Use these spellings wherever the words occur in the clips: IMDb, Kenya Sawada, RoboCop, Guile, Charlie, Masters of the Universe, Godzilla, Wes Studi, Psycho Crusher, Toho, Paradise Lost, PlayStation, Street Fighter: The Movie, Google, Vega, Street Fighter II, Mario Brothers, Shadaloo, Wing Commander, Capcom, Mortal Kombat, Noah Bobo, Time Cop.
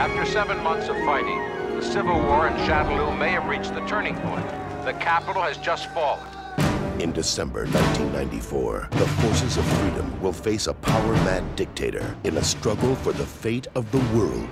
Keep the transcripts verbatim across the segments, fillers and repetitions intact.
After seven months of fighting, the civil war in Shadaloo may have reached the turning point. The capital has just fallen. In December nineteen ninety-four, the forces of freedom will face a power-mad dictator in a struggle for the fate of the world.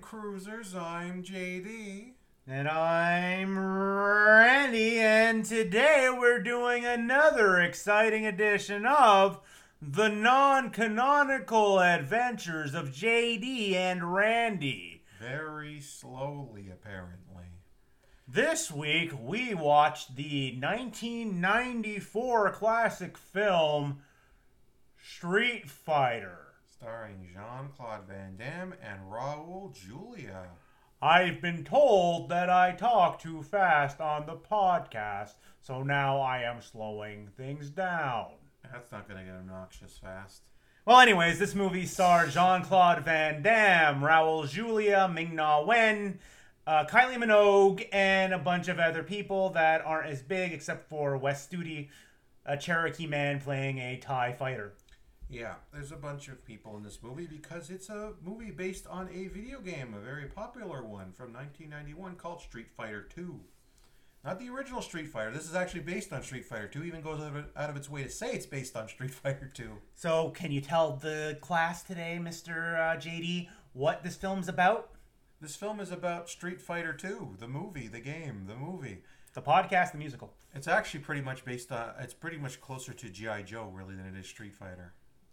Cruisers, I'm J D. And I'm Randy, and today we're doing another exciting edition of the non-canonical adventures of J D and Randy. Very slowly, apparently. This week, we watched the nineteen ninety-four classic film, Street Fighter. Starring Jean-Claude Van Damme and Raul Julia. I've been told that I talk too fast on the podcast, so now I am slowing things down. That's not going to get obnoxious fast. Well, anyways, this movie stars Jean-Claude Van Damme, Raul Julia, Ming-Na Wen, uh, Kylie Minogue, and a bunch of other people that aren't as big except for Wes Studi, a Cherokee man playing a Thai fighter. Yeah, there's a bunch of people in this movie because it's a movie based on a video game, a very popular one from nineteen ninety-one called Street Fighter two. Not the original Street Fighter. This is actually based on Street Fighter two. Even goes out of its way to say it's based on Street Fighter two. So, can you tell the class today, Mister Uh, J D, what this film's about? This film is about Street Fighter two, the movie, the game, the movie. The podcast, the musical. It's actually pretty much based on, it's pretty much closer to G I. Joe, really, than it is Street Fighter.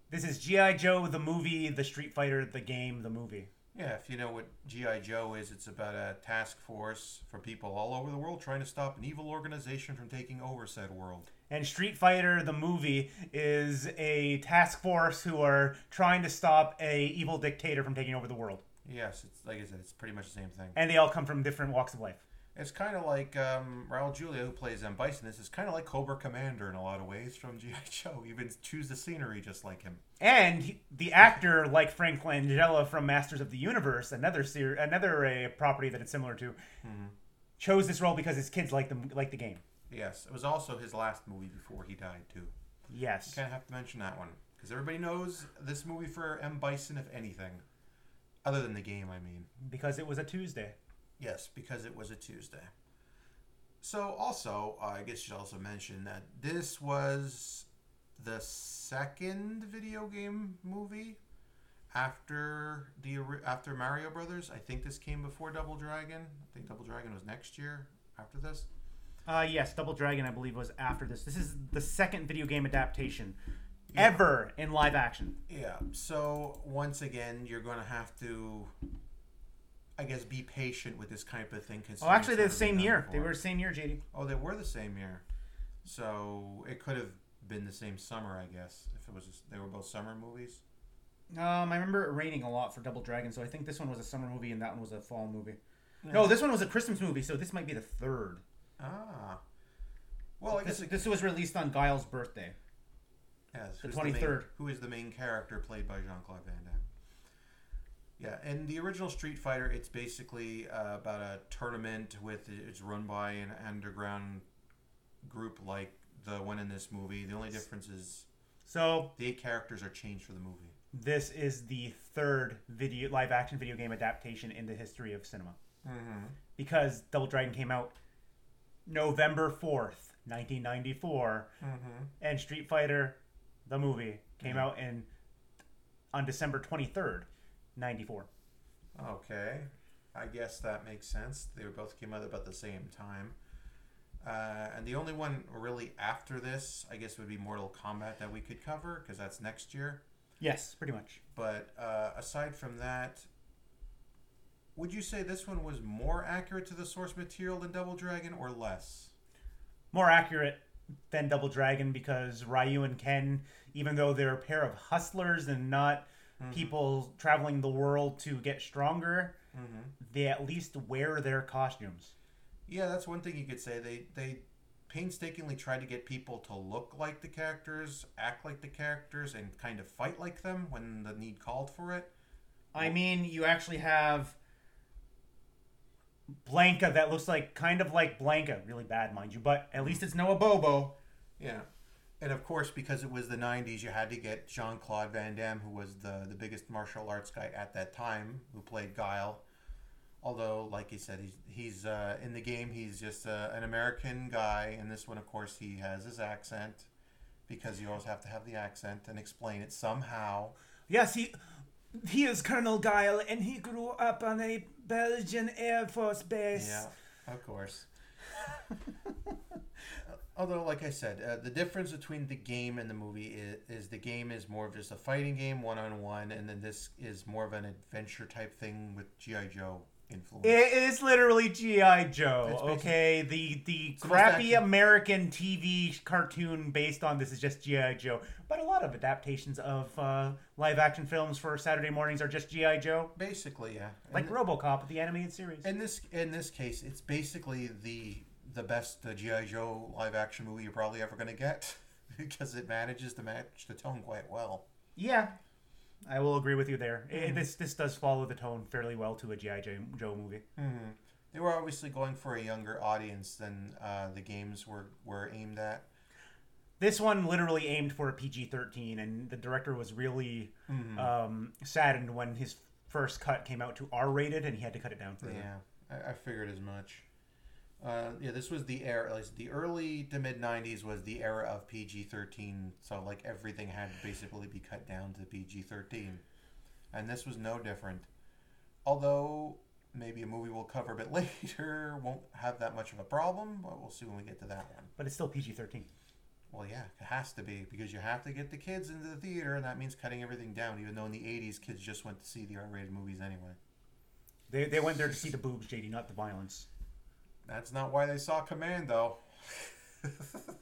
This is G I. Joe, the movie, the Street Fighter, the game, the movie. Yeah, if you know what G I. Joe is, it's about a task force for people all over the world trying to stop an evil organization from taking over said world. And Street Fighter, the movie, is a task force who are trying to stop a evil dictator from taking over the world. Yes, it's like I said, it's pretty much the same thing. And they all come from different walks of life. It's kind of like um, Raul Julia, who plays M. Bison. This is kind of like Cobra Commander in a lot of ways from G I. Joe. Even choose the scenery just like him. And he, the actor, like Frank Langella from Masters of the Universe, another ser- another uh, property that it's similar to, mm-hmm. chose this role because his kids like the, like the game. Yes. It was also his last movie before he died, too. Yes. You kind of have to mention that one. Because everybody knows this movie for M. Bison, if anything. Other than the game, I mean. Because it was a Tuesday. Yes, because it was a Tuesday. So also, uh, I guess you should also mention that this was the second video game movie after the after Mario Brothers. I think this came before Double Dragon. I think Double Dragon was next year after this. Uh, yes, Double Dragon, I believe, was after this. This is the second video game adaptation yeah. ever in live action. Yeah, so once again, you're going to have to... I guess be patient with this type of thing. Oh, actually, they're the same year. Before. They were the same year, J D. Oh, they were the same year. So it could have been the same summer, I guess. If it was, just, they were both summer movies. Um, I remember it raining a lot for Double Dragon, so I think this one was a summer movie and that one was a fall movie. Yeah. No, this one was a Christmas movie, so this might be the third. Ah. Well, I this, guess it, this was released on Guile's birthday. Yes, the twenty-third. The main, who is the main character played by Jean-Claude Van Damme? Yeah, and the original Street Fighter, it's basically uh, about a tournament with it's run by an underground group like the one in this movie. The only difference is so the eight characters are changed for the movie. This is the third video live action video game adaptation in the history of cinema. Mm-hmm. Because Double Dragon came out November fourth, nineteen ninety-four, mm-hmm. and Street Fighter, the movie, came mm-hmm. out in on December twenty-third, ninety-four. Okay. I guess that makes sense. They were both came out about the same time. Uh, and the only one really after this, I guess, would be Mortal Kombat that we could cover because that's next year. Yes, pretty much. But uh, aside from that, would you say this one was more accurate to the source material than Double Dragon or less? More accurate than Double Dragon, because Ryu and Ken, even though they're a pair of hustlers and not mm-hmm. people traveling the world to get stronger, mm-hmm. they at least wear their costumes. Yeah, that's one thing you could say. They they painstakingly tried to get people to look like the characters, act like the characters, and kind of fight like them when the need called for it. I mean, you actually have Blanca that looks like kind of like Blanca, really bad, mind you, but at least it's Noah Bobo. Yeah. And of course, because it was the nineties, you had to get Jean-Claude Van Damme, who was the, the biggest martial arts guy at that time, who played Guile. Although, like he said, he's, he's uh, in the game, he's just uh, an American guy. And this one, of course, he has his accent, because you always have to have the accent and explain it somehow. Yes, he... He is Colonel Guile, and he grew up on a Belgian Air Force base. Yeah, of course. Although, like I said, uh, the difference between the game and the movie is, is the game is more of just a fighting game, one-on-one, and then this is more of an adventure type thing with G I. Joe influence. It is literally G I. Joe, okay? The, the crappy American T V cartoon based on this is just G I. Joe. But a lot of adaptations of uh, live-action films for Saturday mornings are just G I. Joe. Basically, yeah. Like and RoboCop, the animated series. In this in this case, it's basically the the best uh, G I. Joe live-action movie you're probably ever going to get, because it manages to match the tone quite well. Yeah, I will agree with you there. Mm-hmm. It, this this does follow the tone fairly well to a G I. Joe movie. Mm-hmm. They were obviously going for a younger audience than uh, the games were, were aimed at. This one literally aimed for a P G thirteen, and the director was really mm-hmm. um, saddened when his first cut came out to R-rated, and he had to cut it down further. Yeah, I, I figured as much. Uh, yeah, this was the era, at least the early to mid-nineties was the era of P G thirteen, so like everything had to basically be cut down to P G thirteen. And this was no different. Although, maybe a movie we'll cover a bit later won't have that much of a problem, but we'll see when we get to that one. But it's still P G thirteen. Well, yeah, it has to be, because you have to get the kids into the theater, and that means cutting everything down, even though in the eighties, kids just went to see the R-rated movies anyway. They they went there to see the boobs, J D, not the violence. That's not why they saw Commando.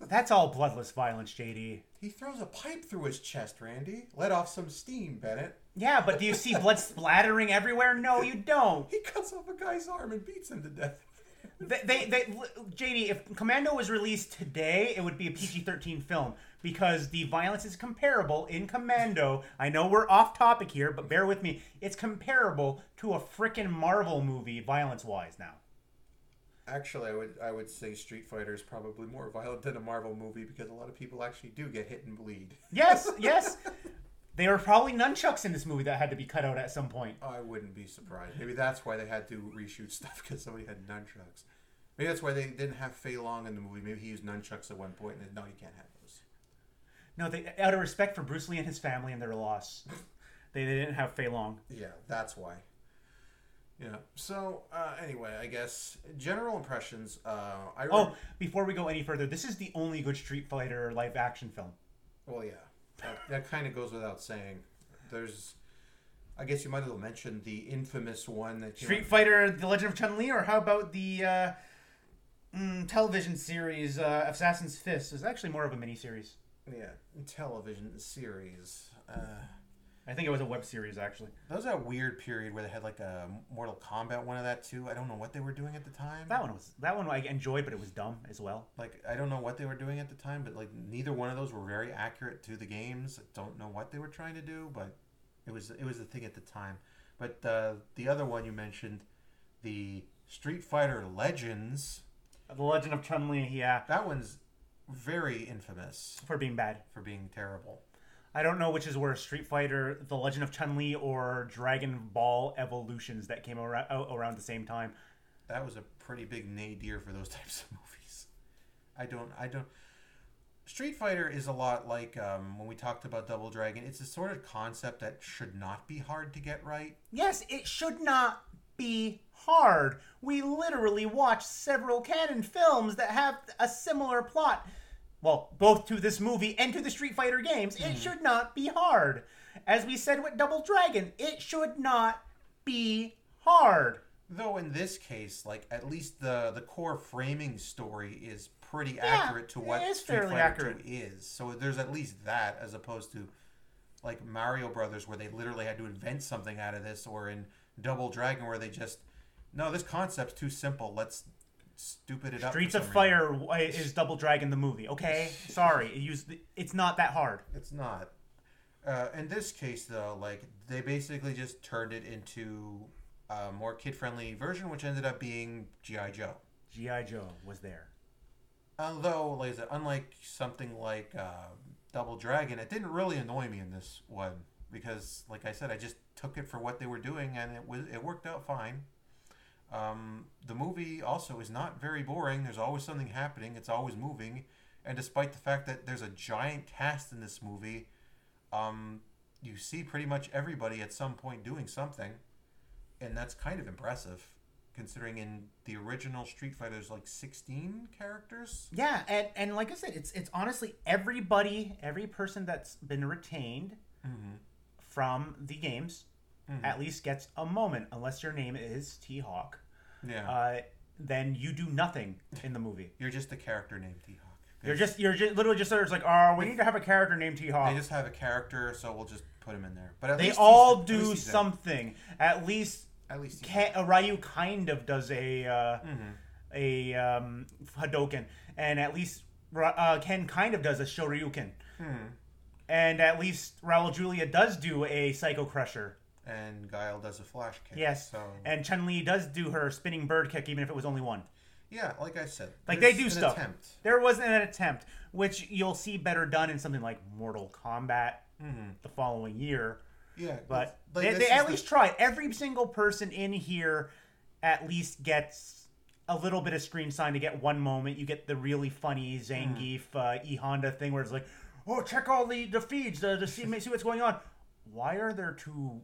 That's all bloodless violence, J D. He throws a pipe through his chest, Randy. Let off some steam, Bennett. Yeah, but do you see blood splattering everywhere? No, you don't. He cuts off a guy's arm and beats him to death. They, they, they, J D, if Commando was released today, it would be a P G thirteen film, because the violence is comparable in Commando. I know we're off topic here, but bear with me. It's comparable to a frickin' Marvel movie, violence-wise now. Actually, I would I would say Street Fighter is probably more violent than a Marvel movie, because a lot of people actually do get hit and bleed. Yes, yes. There were probably nunchucks in this movie that had to be cut out at some point. I wouldn't be surprised. Maybe that's why they had to reshoot stuff, because somebody had nunchucks. Maybe that's why they didn't have Fei Long in the movie. Maybe he used nunchucks at one point, and no, you can't have those. No, they, out of respect for Bruce Lee and his family and their loss, they, they didn't have Fei Long. Yeah, that's why. Yeah. So, uh, anyway, I guess general impressions. Uh, I re- oh, before we go any further, this is the only good Street Fighter live action film. Well, yeah. That, that kind of goes without saying. There's, I guess you might as well mention the infamous one that came Street out. Fighter: The Legend of Chun-Li, or how about the uh, mm, television series uh, Assassin's Fist? It's actually more of a miniseries. Yeah, television series. Uh, I think it was a web series, actually. That was that weird period where they had like a Mortal Kombat one of that too. I don't know what they were doing at the time. That one was that one I enjoyed, but it was dumb as well. Like I don't know what they were doing at the time, but like neither one of those were very accurate to the games. I don't know what they were trying to do, but it was it was the thing at the time. But uh, the other one you mentioned, the Street Fighter Legends, The Legend of Chun-Li. Yeah, that one's very infamous for being bad, for being terrible. I don't know which is worse, Street Fighter: The Legend of Chun-Li or Dragon Ball Evolutions that came around, out around the same time. That was a pretty big nadir for those types of movies. I don't, I don't. Street Fighter is a lot like um, when we talked about Double Dragon. It's a sort of concept that should not be hard to get right. Yes, it should not be hard. We literally watched several canon films that have a similar plot. Well, both to this movie and to the Street Fighter games, it mm. should not be hard. As we said with Double Dragon, it should not be hard. Though in this case, like, at least the, the core framing story is pretty yeah, accurate to what Street Fighter accurate. two is. So there's at least that, as opposed to like Mario Brothers, where they literally had to invent something out of this, or in Double Dragon, where they just, no, this concept's too simple, let's stupid it up. Streets of Fire reason. Is Double Dragon the movie. Okay, sorry. It used, it's not that hard. It's not. Uh, in this case, though, like they basically just turned it into a more kid-friendly version, which ended up being G I. Joe. G I. Joe was there. Although, like I said, unlike something like uh, Double Dragon, it didn't really annoy me in this one because, like I said, I just took it for what they were doing, and it was it worked out fine. Um, the movie also is not very boring. There's always something happening. It's always moving, and despite the fact that there's a giant cast in this movie, um, you see pretty much everybody at some point doing something, and that's kind of impressive. Considering in the original Street Fighter, there's like sixteen characters. Yeah, and, and like I said, it's it's honestly everybody, every person that's been retained mm-hmm. from the games mm-hmm. at least gets a moment, unless your name is T Hawk. Yeah. Uh, then you do nothing in the movie. You're just a character named T Hawk. You're just you're just literally just sort of like, oh, we need to have a character named T Hawk. They just have a character, so we'll just put him in there. But at they least all do something. There. At least. At least Ke- Ryu kind of does a uh, mm-hmm. a um, Hadouken, and at least uh, Ken kind of does a Shoryuken, mm-hmm. and at least Raul Julia does do a Psycho Crusher, and Guile does a flash kick. Yes, so. And Chun-Li does do her spinning bird kick, even if it was only one. Yeah, like I said, like they do an stuff. Attempt. There wasn't an attempt, which you'll see better done in something like Mortal Kombat mm-hmm. the following year. Yeah, but like they, they at least the... try. Every single person in here at least gets a little bit of screen time to get one moment. You get the really funny Zangief mm. uh, E-Honda thing where it's like, oh, check all the, the feeds to, to see, see what's going on. Why are there two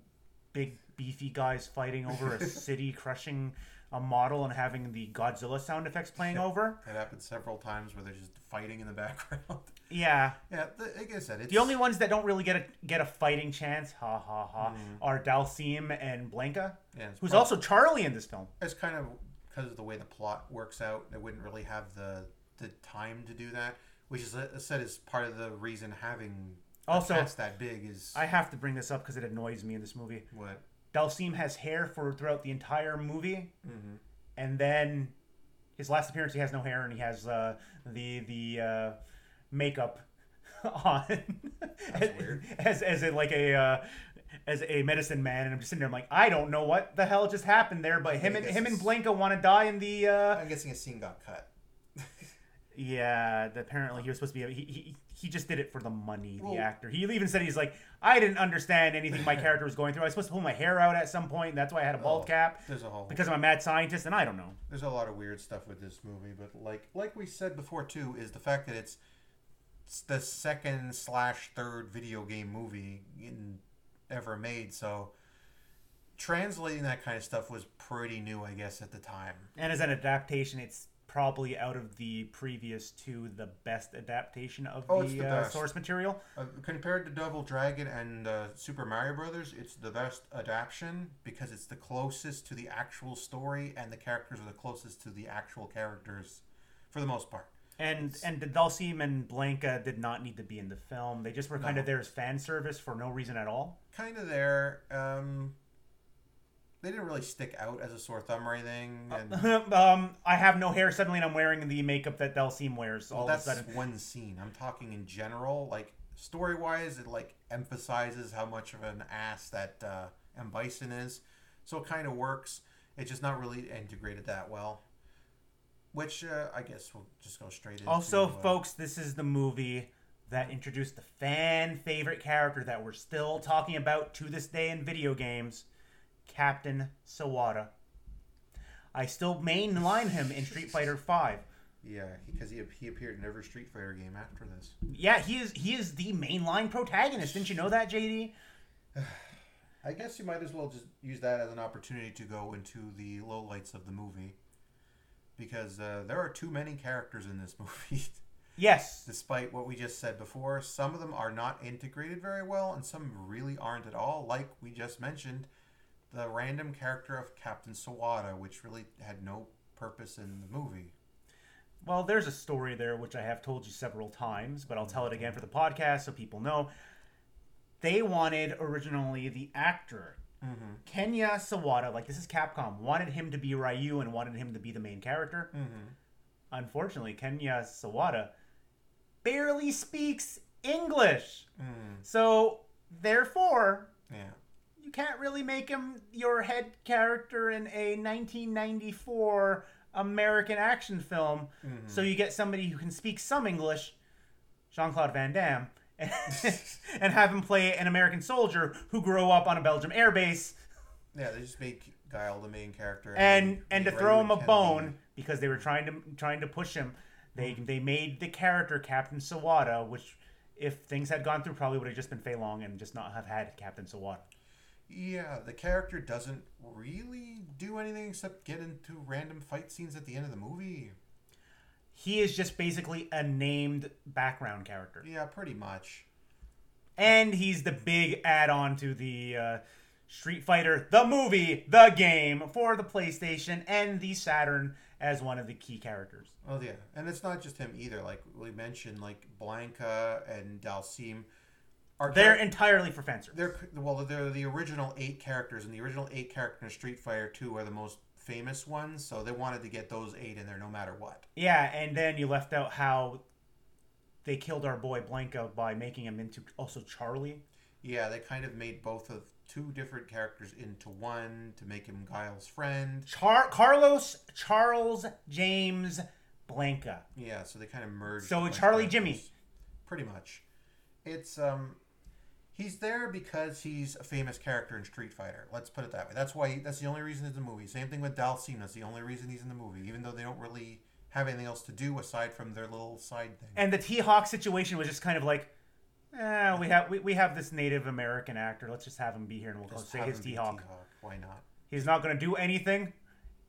big, beefy guys fighting over a city, crushing a model and having the Godzilla sound effects playing yeah, over? That happened several times where they're just fighting in the background. Yeah. Yeah, like I said, it's... The only ones that don't really get a get a fighting chance, ha ha ha, mm-hmm. are Dhalsim and Blanca, yeah, who's probably, also Charlie in this film. It's kind of because of the way the plot works out, they wouldn't really have the the time to do that, which is, like I said, is part of the reason having also a cast that big is... I have to bring this up because it annoys me in this movie. What? Dhalsim has hair for throughout the entire movie, mm-hmm. and then his last appearance, he has no hair, and he has uh, the... the uh, makeup on as, weird. as as a, like a uh, as a medicine man, and I'm just sitting there, I'm like, I don't know what the hell just happened there, but him and him and Blanca want to die in the. Uh... I'm guessing a scene got cut. Yeah, apparently he was supposed to be. A, he, he he just did it for the money. Well, the actor. He even said he's like, I didn't understand anything my character was going through. I was supposed to pull my hair out at some point. And that's why I had a bald oh, cap. There's a whole because I'm a mad scientist, and I don't know. There's a lot of weird stuff with this movie, but like like we said before too, is the fact that it's. It's the second slash third video game movie in, ever made, so translating that kind of stuff was pretty new, I guess, at the time. And as an adaptation, it's probably out of the previous two the best adaptation of oh, the, the uh, source material. Uh, compared to Double Dragon and uh, Super Mario Brothers, it's the best adaptation because it's the closest to the actual story, and the characters are the closest to the actual characters for the most part. And and Dhalsim and Blanca did not need to be in the film. They just were kind no. of there as fan service for no reason at all. Kind of there. Um, they didn't really stick out as a sore thumb or anything. And... um, I have no hair suddenly, and I'm wearing the makeup that Dhalsim wears. All well, that's of a sudden. One scene. I'm talking in general, like story wise, it like emphasizes how much of an ass that uh, M. Bison is. So it kind of works. It's just not really integrated that well. Which, uh, I guess we'll just go straight into. Also, uh, folks, this is the movie that introduced the fan-favorite character that we're still talking about to this day in video games, Captain Sawada. I still mainline him in Street Fighter five. Yeah, because he he appeared in every Street Fighter game after this. Yeah, he is he is the mainline protagonist. Didn't you know that, J D? I guess you might as well just use that as an opportunity to go into the lowlights of the movie. Because uh, there are too many characters in this movie. Yes. Despite what we just said before, some of them are not integrated very well, and some really aren't at all. Like we just mentioned, the random character of Captain Sawada, which really had no purpose in the movie. well, there's a story there, which I have told you several times, but I'll tell it again for the podcast so people know. They wanted originally the actor, mm-hmm. Kenya Sawada, like this is Capcom, wanted him to be Ryu and wanted him to be the main character. Mm-hmm. Unfortunately, Kenya Sawada barely speaks English. Mm. So, therefore, yeah. you can't really make him your head character in a nineteen ninety-four American action film. Mm-hmm. So you get somebody who can speak some English, Jean-Claude Van Damme, and, and have him play an American soldier who grew up on a Belgium airbase. Yeah, they just make Guile the main character. And and, and to throw him a bone, because they were trying to trying to push him, they mm-hmm. they made the character Captain Sawada, which if things had gone through, probably would have just been Fei Long and just not have had Captain Sawada. Yeah, the character doesn't really do anything except get into random fight scenes at the end of the movie. He is just basically a named background character. Yeah, pretty much. And he's the big add-on to the uh, Street Fighter, the movie, the game, for the PlayStation and the Saturn as one of the key characters. Oh, yeah. And it's not just him either. Like we mentioned, like Blanca and Dhalsim. Are they're char- entirely for fans. They're well, they're the original eight characters, and the original eight characters in Street Fighter two are the most famous ones, so they wanted to get those eight in there no matter what. Yeah, and then you left out how they killed our boy Blanca by making him into also Charlie. Yeah, they kind of made both of two different characters into one to make him Guile's friend. Char- Carlos Charles James Blanca. Yeah, so they kind of merged. So Charlie Jimmy. Pretty much. It's, um... he's there because he's a famous character in Street Fighter. Let's put it that way. That's why. He, that's the only reason he's in the movie. Same thing with Dhalsim. That's the only reason he's in the movie, even though they don't really have anything else to do aside from their little side thing. And the T Hawk situation was just kind of like, eh, we have we, we have this Native American actor. Let's just have him be here, and we'll just go say his T Hawk. Why not? He's not going to do anything.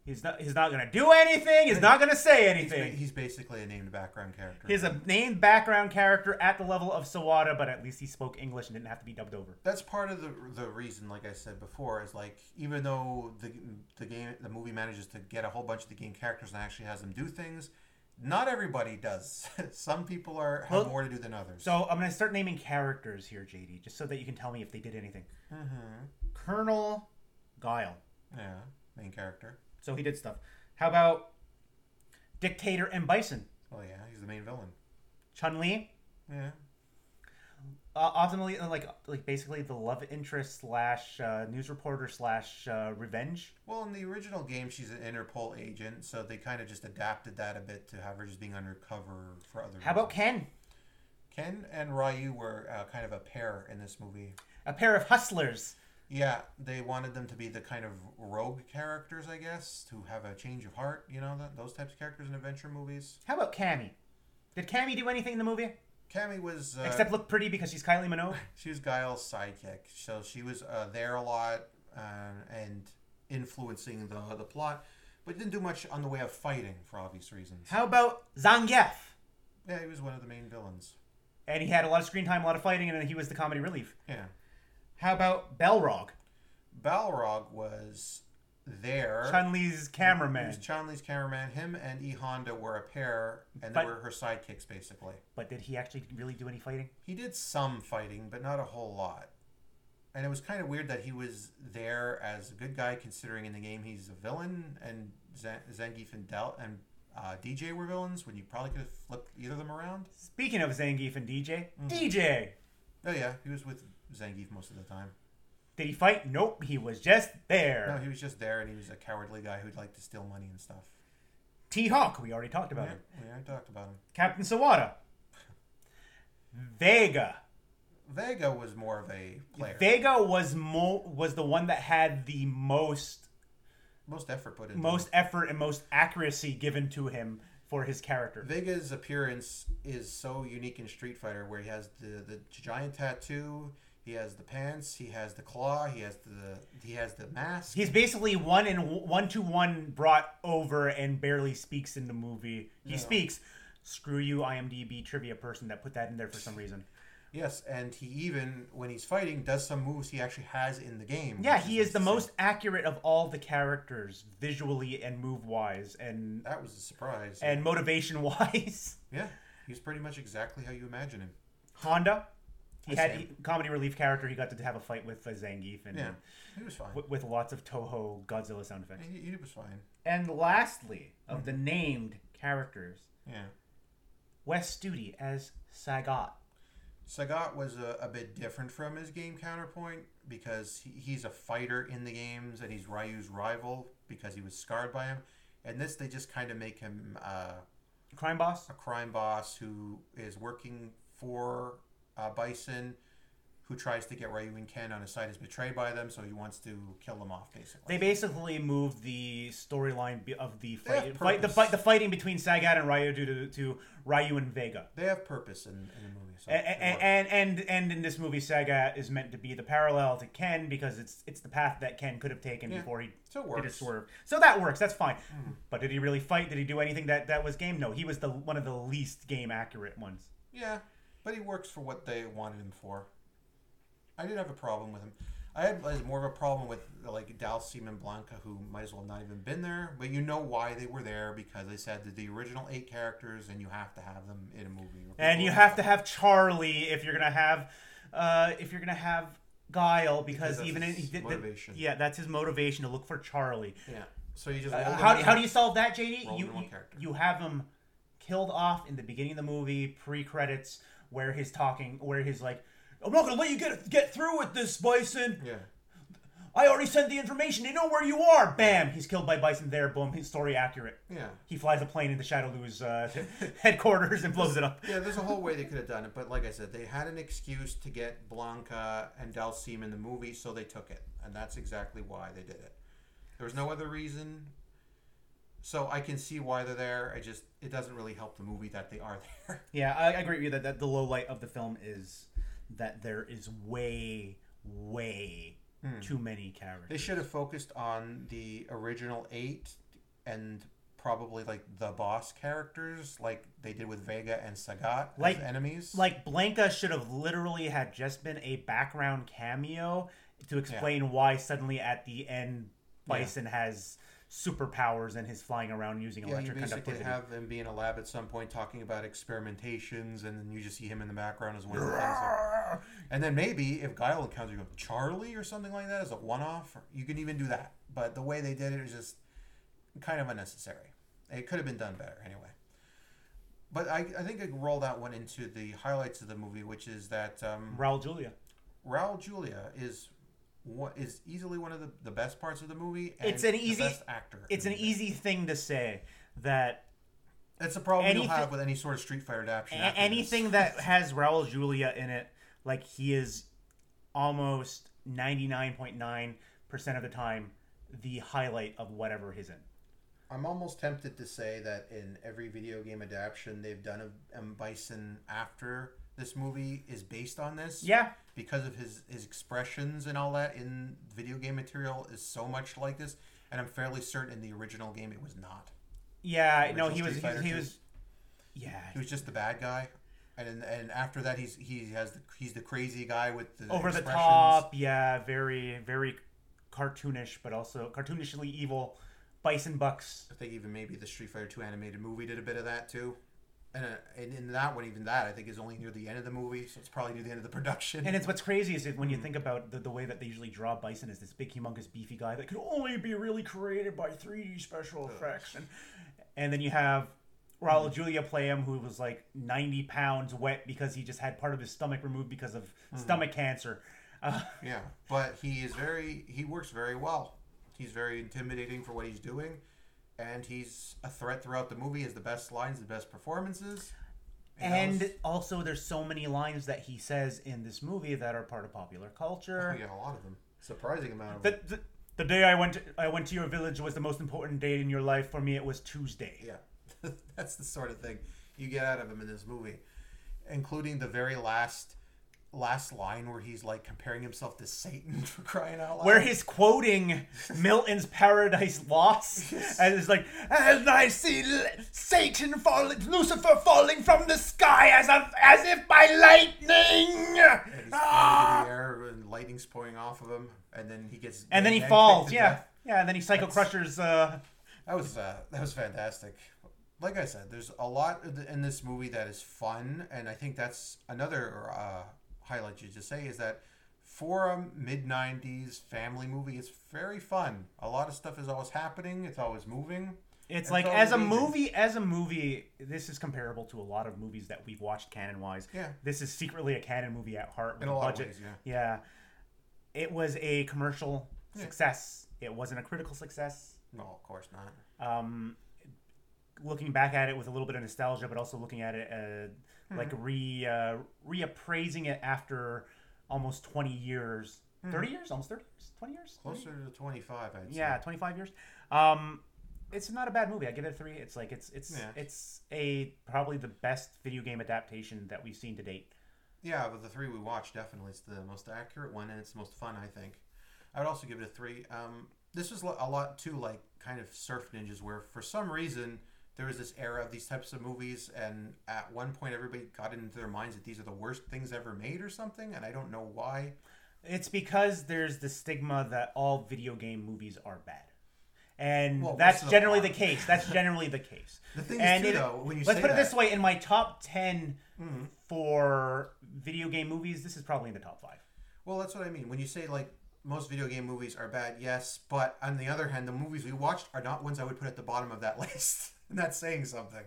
He's not. He's not going to do anything. He's not going to say anything. He's, he's basically a named background character. He's a named background character at the level of Sawada, but at least he spoke English and didn't have to be dubbed over. That's part of the the reason, like I said before, is like even though the the game the movie manages to get a whole bunch of the game characters and actually has them do things, not everybody does. Some people are have well, more to do than others. So I'm going to start naming characters here, J D, just so that you can tell me if they did anything. Mm-hmm. Colonel Guile. Yeah, main character. So he did stuff. How about Dictator and Bison? Oh, yeah. He's the main villain. Chun-Li? Yeah. Uh, ultimately, like, like basically the love interest slash uh, news reporter slash uh, revenge. Well, in the original game, she's an Interpol agent, so they kind of just adapted that a bit to have her just being undercover for other How reasons. About Ken? Ken and Ryu were uh, kind of a pair in this movie. A pair of hustlers. Yeah, they wanted them to be the kind of rogue characters, I guess, to have a change of heart, you know, that, those types of characters in adventure movies. How about Cammy? Did Cammy do anything in the movie? Cammy was... Uh, Except look pretty because she's Kylie Minogue? She was Guile's sidekick, so she was uh, there a lot uh, and influencing the, the plot, but didn't do much on the way of fighting for obvious reasons. How about Zangief? Yeah, he was one of the main villains. And he had a lot of screen time, a lot of fighting, and then he was the comedy relief. Yeah. How about Balrog? Balrog was there. Chun-Li's cameraman. He was Chun-Li's cameraman. Him and E-Honda were a pair, and but, they were her sidekicks, basically. But did he actually really do any fighting? He did some fighting, but not a whole lot. And it was kind of weird that he was there as a good guy, considering in the game he's a villain, and Zangief and Del- and uh, D J were villains, when you probably could have flipped either of them around. Speaking of Zangief and D J, mm-hmm. D J! Oh, yeah. He was with... Zangief most of the time. Did he fight? Nope. He was just there. No, he was just there, and he was a cowardly guy who'd like to steal money and stuff. T Hawk, we already talked about yeah, him. We already talked about him. Captain Sawada. Vega. Vega was more of a player. Vega was mo- was the one that had the most most effort put in. Most him. effort and most accuracy given to him for his character. Vega's appearance is so unique in Street Fighter, where he has the the giant tattoo. He has the pants. He has the claw. He has the he has the mask. He's basically one and one to one brought over and barely speaks in the movie. He no. speaks. Screw you, IMDb trivia person that put that in there for some reason. Yes, and he even, when he's fighting, does some moves he actually has in the game. Yeah, he is, is the most accurate of all the characters, visually and move-wise. And that was a surprise. And yeah. motivation-wise. Yeah, he's pretty much exactly how you imagine him. Honda, he the had he, comedy relief character. He got to have a fight with uh, Zangief. And, yeah, he was fine. W- with lots of Toho Godzilla sound effects. He, he was fine. And lastly, of mm. the named characters, yeah, Wes Studi as Sagat. Sagat was a, a bit different from his game counterpoint because he, he's a fighter in the games and he's Ryu's rival because he was scarred by him. And this, they just kind of make him uh, a crime boss, a crime boss who is working for uh, Bison, who tries to get Ryu and Ken on his side, is betrayed by them, so he wants to kill them off. Basically, they basically moved the storyline of the fight, fight, the, fight, the fighting between Sagat and Ryu due to, to Ryu and Vega. They have purpose in, in the movie. So and, and, and and and in this movie, Sagat is meant to be the parallel to Ken because it's it's the path that Ken could have taken yeah. before he so did his swerve. So that works. That's fine. Mm. But did he really fight? Did he do anything that, that was game? No, he was the one of the least game accurate ones. Yeah, but he works for what they wanted him for. I didn't have a problem with him. I had like, more of a problem with like Dhalsim and Blanca, who might as well not even been there. But you know why they were there, because they said that the original eight characters, and you have to have them in a movie. And you have to have Charlie if you're gonna have, uh, if you're gonna have Guile, because, because that's even his in, he did, motivation. The, yeah, that's his motivation to look for Charlie. Yeah. So you just uh, how do, how do you solve that, J D? You you, you have him killed off in the beginning of the movie, pre-credits, where he's talking, where he's like, I'm not going to let you get get through with this, Bison. Yeah. I already sent the information. They know where you are. Bam. He's killed by Bison there. Boom. His story accurate. Yeah. He flies a plane into Shadowloo's uh, headquarters and blows it up. Yeah, there's a whole way they could have done it. But like I said, they had an excuse to get Blanca and Dhalsim in the movie, so they took it. And that's exactly why they did it. There was no other reason. So I can see why they're there. I just, it doesn't really help the movie that they are there. Yeah, I agree with you that, that the low light of the film is... that there is way, way mm. too many characters. They should have focused on the original eight and probably like the boss characters, like they did with Vega and Sagat like, as enemies. Like Blanca should have literally had just been a background cameo to explain yeah. why suddenly at the end Bison yeah. has superpowers and his flying around using yeah, electric conductivity. You basically have him be in a lab at some point talking about experimentations, and then you just see him in the background as one of the things. And then maybe if Guile encounters you, Charlie or something like that as a one-off, you can even do that. But the way they did it is just kind of unnecessary. It could have been done better anyway. But I, I think I can roll that one into the highlights of the movie, which is that um, Raul Julia. Raul Julia is. What is easily one of the, the best parts of the movie, and it's an easy the best actor. It's an easy thing to say that. That's a problem anything, you'll have with any sort of Street Fighter adaptation. A- anything that has Raul Julia in it, like he is almost ninety-nine point nine percent of the time the highlight of whatever he's in. I'm almost tempted to say that in every video game adaptation they've done of M. Bison after this movie is based on this. Yeah. Because of his, his expressions and all that in video game material is so much like this. And I'm fairly certain in the original game it was not. Yeah, no, he was, he was... He was yeah. He was just the bad guy. And and after that, he's he has the, he's the crazy guy with the over the top, yeah, very, very cartoonish, but also cartoonishly evil. Bison Bucks. I think even maybe the Street Fighter two animated movie did a bit of that too. And in that one, even that, I think, is only near the end of the movie, so it's probably near the end of the production. And it's what's crazy is that when you think about the, the way that they usually draw Bison as this big, humongous, beefy guy that could only be really created by three D special effects. And, and then you have Raul Julia play him, who was like ninety pounds wet because he just had part of his stomach removed because of mm-hmm. stomach cancer. Uh, yeah, but he is very, he works very well. He's very intimidating for what he's doing. And he's a threat throughout the movie. He has the best lines, the best performances. And, and also there's so many lines that he says in this movie that are part of popular culture. Yeah, a lot of them. Surprising amount of the, them. The, the day I went to, I went to your village was the most important day in your life. For me, it was Tuesday. Yeah, that's the sort of thing you get out of him in this movie. Including the very last... last line where he's like comparing himself to Satan for crying out loud. Where he's quoting Milton's Paradise Lost, and it's like, "And I see Satan falling, Lucifer falling from the sky as if, as if by lightning." then he gets and then he falls. Yeah, death. yeah, and then he Psycho Crushers. Uh... That was uh, that was fantastic. Like I said, there's a lot in this movie that is fun, and I think that's another uh, highlight you just say is that for a mid nineties family movie, it's very fun. A lot of stuff is always happening. It's always moving. It's, it's like as a moving. movie, as a movie, this is comparable to a lot of movies that we've watched canon-wise. Yeah, this is secretly a canon movie at heart with in a, a lot budget. Of ways, yeah. yeah, it was a commercial yeah. success. It wasn't a critical success. No, of course not. Um. Looking back at it with a little bit of nostalgia, but also looking at it, uh, mm-hmm. like re uh, reappraising it after almost twenty years, mm-hmm. thirty years, almost thirty years, twenty years, closer thirty? To twenty-five. I'd yeah, say. twenty-five years. Um, it's not a bad movie. I give it a three. It's like it's it's yeah. it's a probably the best video game adaptation that we've seen to date. Yeah, but the three we watched definitely is the most accurate one, and it's the most fun. I think. I would also give it a three. Um, this was a lot too, like kind of Surf Ninjas, where for some reason. There was this era of these types of movies, and at one point everybody got into their minds that these are the worst things ever made or something, and I don't know why. It's because there's the stigma that all video game movies are bad. And well, that's the generally problem? the case. That's generally the case. The thing is, too, it, though, when you let's say put it that, this way, in my top ten mm-hmm. for video game movies, this is probably in the top five. Well, that's what I mean. When you say, like, most video game movies are bad, yes, but on the other hand, the movies we watched are not ones I would put at the bottom of that list. And that's saying something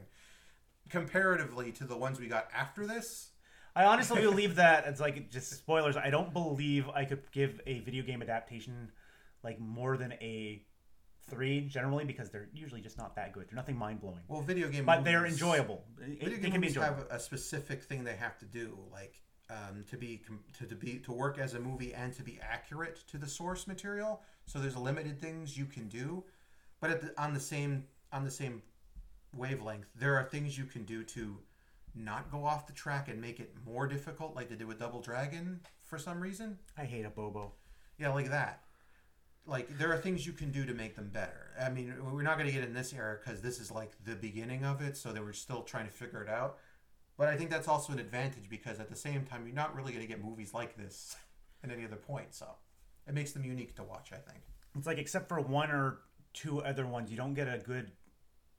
comparatively to the ones we got after this. I honestly believe that it's like just spoilers. I don't believe I could give a video game adaptation like more than a three generally because they're usually just not that good. They're nothing mind blowing. Well, video game, but movies, they're enjoyable. Video game they can movies be enjoyable. Have a specific thing they have to do, like um, to be to, to be to work as a movie and to be accurate to the source material. So there's limited things you can do, but at the, on the same on the same. wavelength, there are things you can do to not go off the track and make it more difficult, like they did with Double Dragon for some reason. I hate a Bobo. Yeah, like that. Like, there are things you can do to make them better. I mean, we're not going to get in this era because this is like the beginning of it, so they were still trying to figure it out. But I think that's also an advantage because at the same time, you're not really going to get movies like this at any other point, so it makes them unique to watch, I think. It's like, except for one or two other ones, you don't get a good...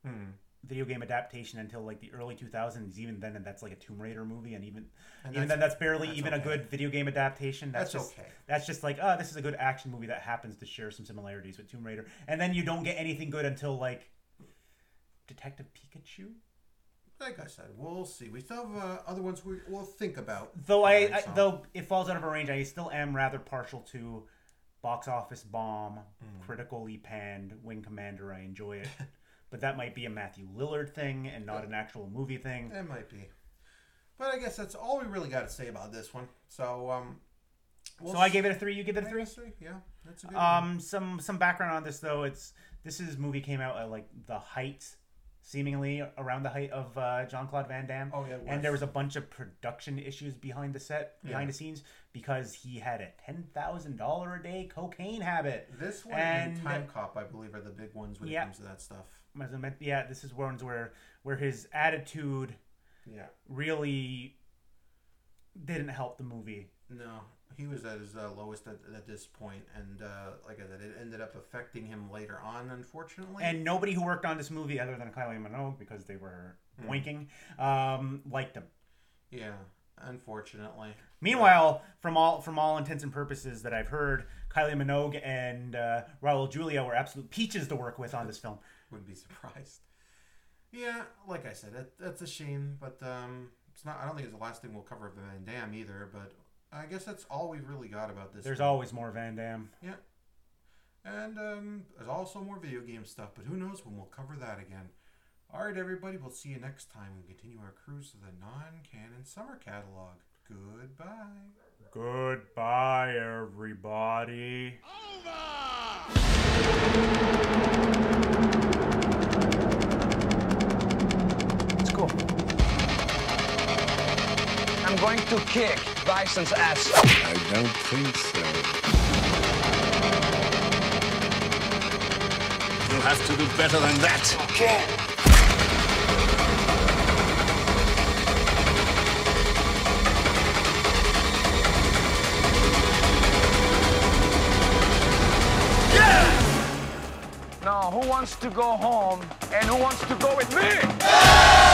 Hmm. video game adaptation until like the early two thousands, even then, and that's like a Tomb Raider movie, and even and even then that's barely that's even okay. a good video game adaptation. That's, that's just okay. That's just like, oh, this is a good action movie that happens to share some similarities with Tomb Raider, and then you don't get anything good until like Detective Pikachu. Like I said, we'll see. We still have uh, other ones we will think about. Though I, I though it falls out of our range, I still am rather partial to box office bomb, mm. critically panned Wing Commander. I enjoy it. But that might be a Matthew Lillard thing and not an actual movie thing. It might be. But I guess that's all we really got to say about this one. So um, we'll so I gave it a three. You give it a three? three? Yeah, that's a good um, one. Some, some background on this, though. It's This is movie came out at like the height, seemingly around the height of uh, Jean-Claude Van Damme. Oh, yeah, it was. And there was a bunch of production issues behind the set, behind yeah. the scenes, because he had a ten thousand dollars a day cocaine habit. This one and, and Time Cop, I believe, are the big ones when yeah. it comes to that stuff. Yeah, this is ones where where his attitude yeah. really didn't help the movie. No, he was at his uh, lowest at, at this point, and uh, like I said, it ended up affecting him later on, unfortunately. And nobody who worked on this movie, other than Kylie Minogue, because they were mm. winking, um, liked him. Yeah, unfortunately. Meanwhile, from all from all intents and purposes that I've heard, Kylie Minogue and uh, Raul Julia were absolute peaches to work with on this film. Wouldn't be surprised. Yeah, like I said, that, that's a shame, but um, it's not. I don't think it's the last thing we'll cover of Van Damme either. But I guess that's all we've really got about this. There's game. Always more Van Damme. Yeah, and um, there's also more video game stuff. But who knows when we'll cover that again? All right, everybody, we'll see you next time and continue our cruise to the non-canon summer catalog. Goodbye. Goodbye, everybody. Over. I'm going to kick Bison's ass. I don't think so. You'll have to do better than that. Okay. wants to go home and who wants to go with me?